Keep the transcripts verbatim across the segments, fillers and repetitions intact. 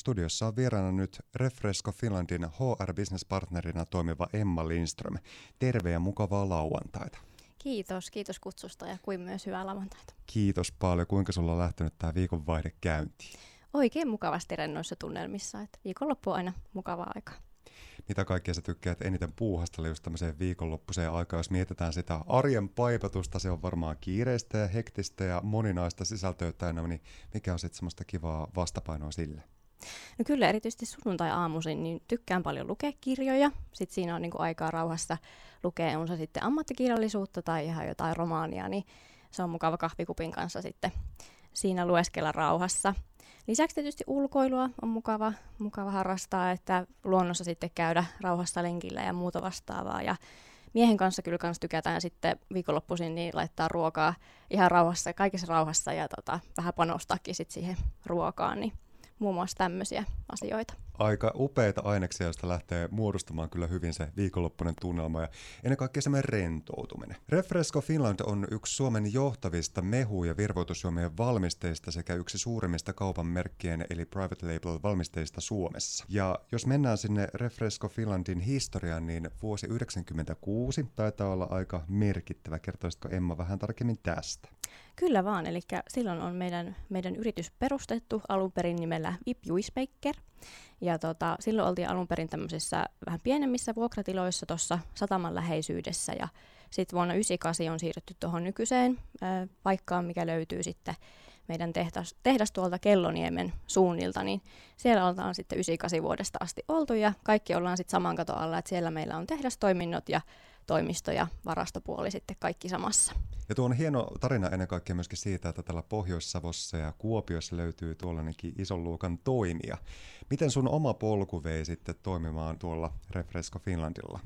Studiossa on vieraana nyt Refresco Finlandin H R-businesspartnerina toimiva Emma Lindström. Terve ja mukavaa lauantaita. Kiitos, kiitos kutsusta ja kuin myös hyvää lauantaita. Kiitos paljon. Kuinka sulla on lähtenyt tämä viikonvaihde käyntiin? Oikein mukavasti rennoissa tunnelmissa. Että viikonloppu on aina mukavaa aikaa. Mitä kaikkea sä tykkäät eniten puuhastella just tämmöiseen viikonloppuiseen aikaan, jos mietitään sitä arjen paipatusta, se on varmaan kiireistä ja hektistä ja moninaista sisältöä täynnä, niin mikä on sitten semmoista kivaa vastapainoa sille? No kyllä, erityisesti sunnuntai-aamuisin niin tykkään paljon lukea kirjoja. Sitten siinä on niin kuin aikaa rauhassa lukea, on se sitten ammattikirjallisuutta tai ihan jotain romaania, niin se on mukava kahvikupin kanssa sitten siinä lueskella rauhassa. Lisäksi tietysti ulkoilua on mukava, mukava harrastaa, että luonnossa sitten käydä rauhassa lenkillä ja muuta vastaavaa. Ja miehen kanssa kyllä kans tykätään sitten viikonloppuisin niin laittaa ruokaa ihan rauhassa, kaikessa rauhassa ja tota, vähän panostaakin sit siihen ruokaan. Niin muun muassa tämmöisiä asioita. Aika upeita aineksia, joista lähtee muodostamaan kyllä hyvin se viikonloppuinen tunnelma ja ennen kaikkea semmoinen rentoutuminen. Refresco Finland on yksi Suomen johtavista mehu- ja virvoitusjuomien valmisteista sekä yksi suurimmista kaupan merkkien eli private label valmisteista Suomessa. Ja jos mennään sinne Refresco Finlandin historiaan, niin vuosi yhdeksänkymmentäkuusi taitaa olla aika merkittävä. Kertoisitko Emma vähän tarkemmin tästä? Kyllä vaan, eli silloin on meidän, meidän yritys perustettu alun perin nimellä Vip Juice Maker. Ja tota, silloin oltiin alun perin tämmöisissä vähän pienemmissä vuokratiloissa tuossa sataman läheisyydessä ja sitten vuonna yhdeksänkymmentäkahdeksan on siirrytty tuohon nykyiseen ää, paikkaan, mikä löytyy sitten meidän tehdas, tehdas tuolta Kelloniemen suunnilta, niin siellä ollaan sitten yhdeksänkymmentäkahdeksan vuodesta asti oltu ja kaikki ollaan sitten saman katon alla, että siellä meillä on tehdastoiminnot ja toimisto ja varastopuoli sitten kaikki samassa. Ja tuo on hieno tarina ennen kaikkea myöskin siitä, että täällä Pohjois-Savossa ja Kuopiossa löytyy tuollainenkin ison luokan toimija. Miten sun oma polku vei sitten toimimaan tuolla Refresco Finlandilla?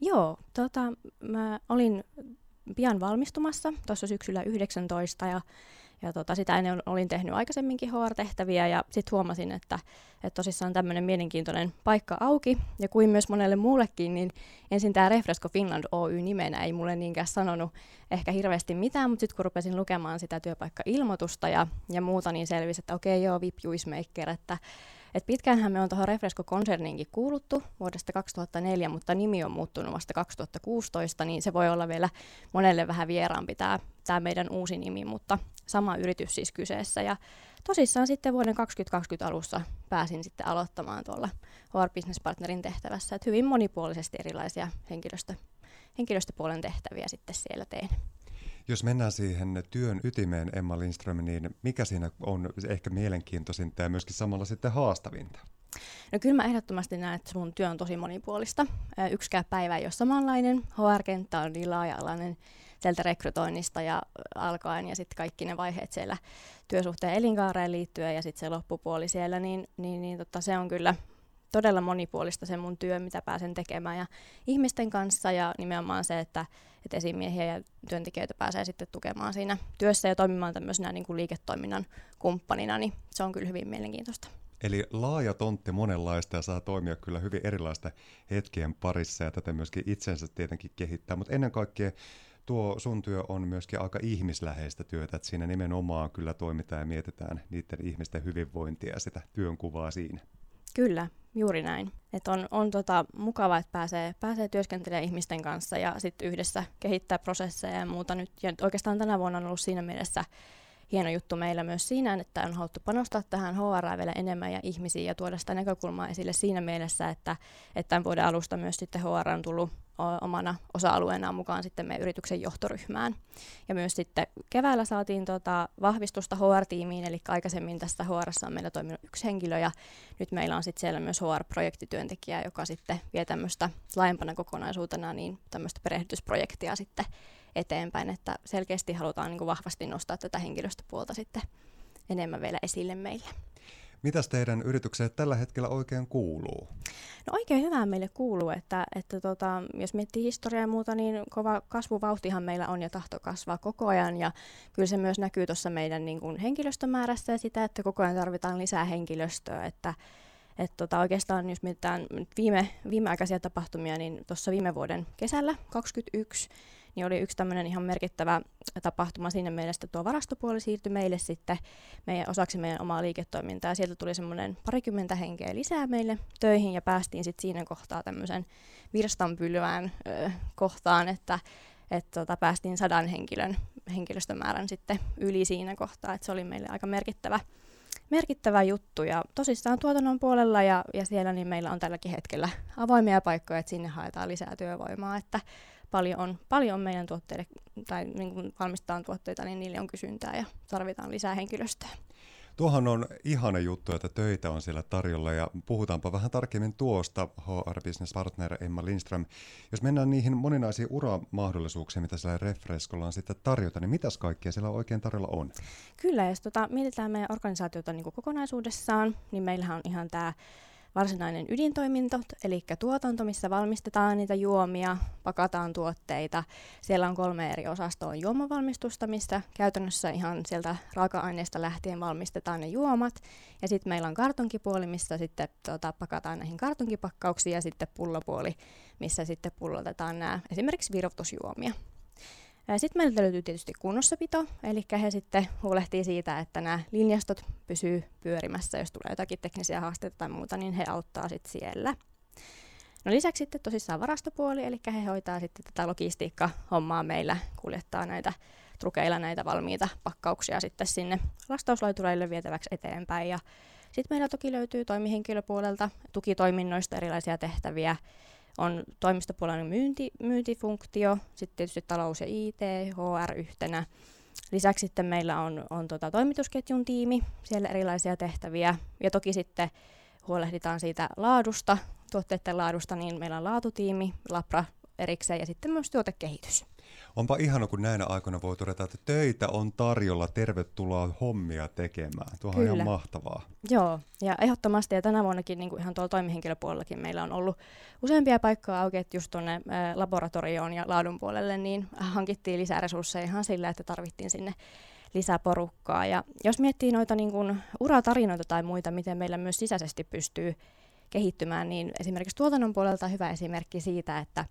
Joo, tota, mä olin pian valmistumassa tuossa syksyllä yhdeksäntoista ja, ja tota, sitä ennen olin tehnyt aikaisemminkin H R-tehtäviä ja sitten huomasin, että, että tosissaan tämmöinen mielenkiintoinen paikka auki ja kuin myös monelle muullekin, niin ensin tämä Refresco Finland Oy nimenä ei mulle niinkään sanonut ehkä hirveästi mitään, mutta sitten kun rupesin lukemaan sitä työpaikka-ilmoitusta ja, ja muuta, niin selvisi, että okei okay, joo, Vip Juice Maker, että Et pitkäänhän me on tuohon Refresco-konserniinkin kuuluttu vuodesta kaksituhattaneljä, mutta nimi on muuttunut vasta kaksituhattakuusitoista, niin se voi olla vielä monelle vähän vieraampi tämä, tämä meidän uusi nimi, mutta sama yritys siis kyseessä. Ja tosissaan sitten vuoden kaksituhattakaksikymmentä alussa pääsin sitten aloittamaan tuolla H R Business Partnerin tehtävässä, että hyvin monipuolisesti erilaisia henkilöstö, henkilöstöpuolen tehtäviä sitten siellä tein. Jos mennään siihen työn ytimeen, Emma Lindström, niin mikä siinä on ehkä mielenkiintoisinta ja myöskin samalla sitten haastavinta? No kyllä mä ehdottomasti näen, että mun työ on tosi monipuolista. Yksikään päivä ei ole samanlainen. H R-kenttä on niin laaja-alainen sieltä rekrytoinnista ja alkaen ja sitten kaikki ne vaiheet siellä työsuhteen elinkaareen liittyen ja sitten se loppupuoli siellä, niin, niin, niin totta, se on kyllä todella monipuolista se mun työ, mitä pääsen tekemään ja ihmisten kanssa ja nimenomaan se, että, että esimiehiä ja työntekijöitä pääsee sitten tukemaan siinä työssä ja toimimaan tämmöisenä niin kuin liiketoiminnan kumppanina, niin se on kyllä hyvin mielenkiintoista. Eli laaja tontti monenlaista ja saa toimia kyllä hyvin erilaisten hetkien parissa ja tätä myöskin itsensä tietenkin kehittää, mutta ennen kaikkea tuo sun työ on myöskin aika ihmisläheistä työtä, että siinä nimenomaan kyllä toimitaan ja mietitään niiden ihmisten hyvinvointia ja sitä työnkuvaa siinä. Kyllä, juuri näin. Et on on tota, mukava, että pääsee, pääsee työskentelemään ihmisten kanssa ja sitten yhdessä kehittää prosesseja ja muuta nyt. Ja oikeastaan tänä vuonna on ollut siinä mielessä hieno juttu meillä myös siinä, että on haluttu panostaa tähän H R:ään vielä enemmän ja ihmisiä ja tuoda sitä näkökulmaa esille siinä mielessä, että, että tämän vuoden alusta myös sitten H R on tullut omana osa-alueenaan mukaan sitten meidän yrityksen johtoryhmään. Ja myös sitten keväällä saatiin tota vahvistusta H R-tiimiin, eli aikaisemmin tässä H R:ssä on meillä toiminut yksi henkilö, ja nyt meillä on sitten siellä myös H R-projektityöntekijä, joka sitten vie tämmöistä laajempana kokonaisuutena niin tämmöistä perehdytysprojektia sitten eteenpäin, että selkeästi halutaan niin kuin vahvasti nostaa tätä henkilöstöpuolta sitten enemmän vielä esille meille. Mitäs teidän yritykseen tällä hetkellä oikein kuuluu? No oikein hyvää meille kuuluu, että, että tota, jos miettii historiaa ja muuta, niin kova kasvuvauhtihan meillä on ja tahto kasvaa koko ajan. Ja kyllä se myös näkyy tuossa meidän niin kuin henkilöstömäärässä ja sitä, että koko ajan tarvitaan lisää henkilöstöä. Että, että tota, oikeastaan jos mietitään viime, viimeaikaisia tapahtumia, niin tuossa viime vuoden kesällä kaksikymmentäyksi, niin oli yksi tämmöinen ihan merkittävä tapahtuma siinä mielessä, tuo varastopuoli siirtyi meille sitten meidän, osaksi meidän omaa liiketoimintaa. Sieltä tuli semmoinen parikymmentä henkeä lisää meille töihin ja päästiin sitten siinä kohtaa tämmöisen virstanpylvään ö, kohtaan, että et, tota, päästiin sadan henkilön henkilöstömäärän sitten yli siinä kohtaa, että se oli meille aika merkittävä. Merkittävä juttu ja tosissaan tuotannon puolella ja, ja siellä niin meillä on tälläkin hetkellä avoimia paikkoja, että sinne haetaan lisää työvoimaa, että paljon on, paljon meidän tuotteille tai niin kun valmistetaan tuotteita, niin niille on kysyntää ja tarvitaan lisää henkilöstöä. Tuohan on ihana juttu, että töitä on siellä tarjolla ja puhutaanpa vähän tarkemmin tuosta H R Business Partner Emma Lindström. Jos mennään niihin moninaisiin uramahdollisuuksiin, mitä siellä Refrescolla on sitten tarjota, niin mitäs kaikkea siellä oikein tarjolla on? Kyllä, jos tota, mietitään meidän organisaatiota niin kuin kokonaisuudessaan, niin meillähän on ihan tämä varsinainen ydintoiminto, eli tuotanto, missä valmistetaan niitä juomia, pakataan tuotteita. Siellä on kolme eri osastoa juomavalmistusta, missä käytännössä ihan sieltä raaka-aineista lähtien valmistetaan ne juomat. Ja sitten meillä on kartonkipuoli, missä sitten tuota, pakataan näihin kartonkipakkauksiin, ja sitten pullopuoli, missä sitten pullotetaan nämä esimerkiksi virvoitusjuomia. Sitten meiltä löytyy tietysti kunnossapito, eli he sitten huolehtii siitä, että nämä linjastot pysyy pyörimässä, jos tulee jotakin teknisiä haasteita tai muuta, niin he auttaa sitten siellä. No lisäksi sitten tosissaan varastopuoli, eli he hoitaa sitten tätä logistiikka-hommaa meillä, kuljettaa näitä trukeilla näitä valmiita pakkauksia sitten sinne lastauslaitureille vietäväksi eteenpäin. Ja sitten meillä toki löytyy toimihenkilöpuolelta tukitoiminnoista erilaisia tehtäviä. On toimistopuolen myynti, myyntifunktio, sitten tietysti talous ja I T, H R yhtenä. Lisäksi sitten meillä on, on tota toimitusketjun tiimi, siellä erilaisia tehtäviä. Ja toki sitten huolehditaan siitä laadusta, tuotteiden laadusta, niin meillä on laatutiimi, labra erikseen ja sitten myös tuotekehitys. Onpa ihana, kun näinä aikoina voi todeta, että töitä on tarjolla, tervetuloa hommia tekemään. Tuohan on ihan mahtavaa. Joo, ja ehdottomasti ja tänä vuonnakin niin kuin ihan tuolla toimihenkilöpuolellakin meillä on ollut useampia paikkoja auki, että just tuonne laboratorioon ja laadun puolelle niin hankittiin lisää resursseja ihan sillä, että tarvittiin sinne lisää porukkaa. Ja jos miettii noita niin kuin uratarinoita tai muita, miten meillä myös sisäisesti pystyy kehittymään, niin esimerkiksi tuotannon puolelta hyvä esimerkki siitä, että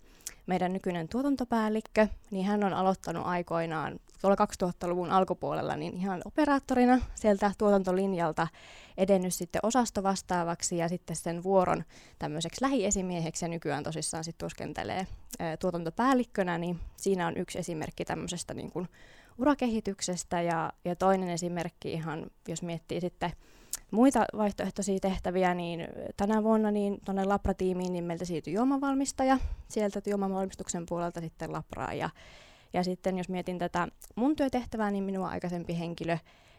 meidän nykyinen tuotantopäällikkö, niin hän on aloittanut aikoinaan tuolla kaksituhattaluvun alkupuolella niin ihan operaattorina sieltä tuotantolinjalta, edennyt sitten osastovastaavaksi ja sitten sen vuoron tämmöiseksi lähiesimieheksi ja nykyään tosissaan sitten tuoskentelee ää, tuotantopäällikkönä, niin siinä on yksi esimerkki tämmöisestä niin kuin urakehityksestä ja, ja toinen esimerkki ihan, jos miettii sitten muita vaihtoehtoisia tehtäviä, niin tänä vuonna niin tuonne labratiimiin niin meiltä siirtyi juomavalmistaja sieltä juomavalmistuksen puolelta sitten labraa. Ja, ja sitten jos mietin tätä mun työtehtävää, niin minua aikaisempi henkilö,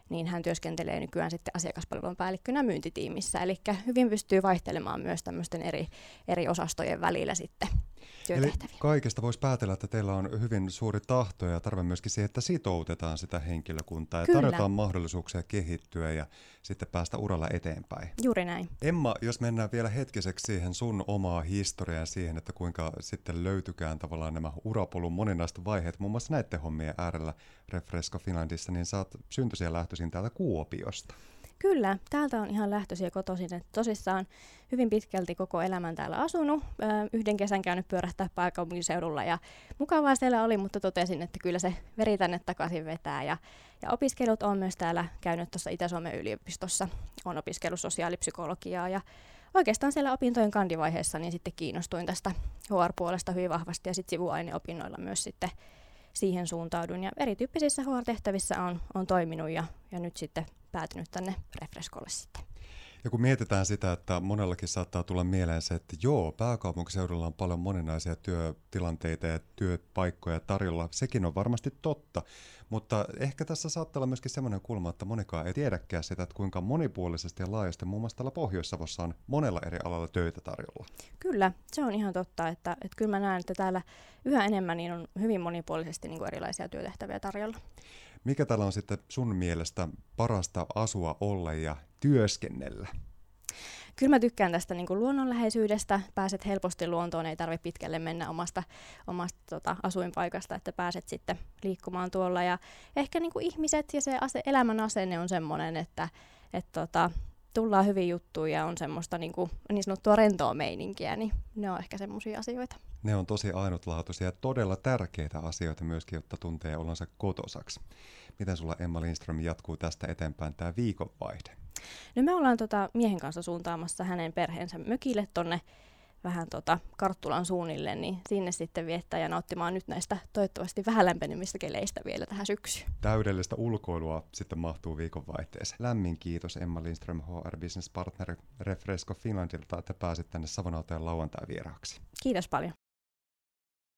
niin hän työskentelee nykyään sitten asiakaspalvelun päällikkönä myyntitiimissä. Eli hyvin pystyy vaihtelemaan myös tämmöisten eri, eri osastojen välillä sitten työtehtäviä. Eli kaikesta voisi päätellä, että teillä on hyvin suuri tahto ja tarve myöskin siihen, että sitoutetaan sitä henkilökuntaa ja Kyllä. tarjotaan mahdollisuuksia kehittyä ja sitten päästä uralla eteenpäin. Juuri näin. Emma, jos mennään vielä hetkiseksi siihen sun omaa historiaa siihen, että kuinka sitten löytykään tavallaan nämä urapolun moninaiset vaiheet, muun muassa näiden hommien äärellä Refresco Finlandissa, niin sä oot syntyisi ja lähtöisin täältä Kuopiosta. Kyllä, täältä on ihan lähtöisiä kotoisin, että tosissaan hyvin pitkälti koko elämän täällä asunut, yhden kesän käynyt pyörähtää pääkaupunkiseudulla ja mukavaa siellä oli, mutta totesin, että kyllä se veri tänne takaisin vetää ja, ja opiskelut on myös täällä käynyt tuossa Itä-Suomen yliopistossa, on opiskellut sosiaalipsykologiaa ja oikeastaan siellä opintojen kandivaiheessa niin sitten kiinnostuin tästä H R-puolesta hyvin vahvasti ja sitten sivuaineopinnoilla myös sitten siihen suuntaudun ja erityyppisissä H R-tehtävissä on, on toiminut ja, ja nyt sitten päätynyt tänne Refrescolle sitten. Ja kun mietitään sitä, että monellakin saattaa tulla mieleen se, että joo, pääkaupunkiseudulla on paljon moninaisia työtilanteita ja työpaikkoja tarjolla, sekin on varmasti totta, mutta ehkä tässä saattaa olla myöskin semmoinen kulma, että monikaan ei tiedäkään sitä, että kuinka monipuolisesti ja laajasti muun muassa täällä Pohjois-Savossa on monella eri alalla töitä tarjolla. Kyllä, se on ihan totta, että, että kyllä mä näen, että täällä yhä enemmän niin on hyvin monipuolisesti niin kuin erilaisia työtehtäviä tarjolla. Mikä täällä on sitten sun mielestä parasta asua, olla ja työskennellä? Kyllä mä tykkään tästä niin kuin luonnonläheisyydestä. Pääset helposti luontoon, ei tarvitse pitkälle mennä omasta, omasta tota, asuinpaikasta, että pääset sitten liikkumaan tuolla. Ja ehkä niin kuin ihmiset ja se ase, elämän asenne on semmoinen, että et, tota, tullaan hyvin juttuja ja on semmoista niin, kuin, niin sanottua rentoa meininkiä, niin ne on ehkä semmoisia asioita. Ne on tosi ainutlaatuisia ja todella tärkeitä asioita myöskin, jotta tuntee olonsa kotosaksi. Miten sulla, Emma Lindström, jatkuu tästä eteenpäin tämä viikonvaihde? No me ollaan tota miehen kanssa suuntaamassa hänen perheensä mökille tonne vähän tota Karttulan suunnille, niin sinne sitten viettää ja nauttimaan nyt näistä toivottavasti vähän lämpenemmistä keleistä vielä tähän syksyyn. Täydellistä ulkoilua sitten mahtuu viikonvaihteeseen. Lämmin kiitos Emma Lindström, H R Business Partner Refresco Finlandilta, että pääsit tänne Savonaltajan lauantai vieraaksi. Kiitos paljon.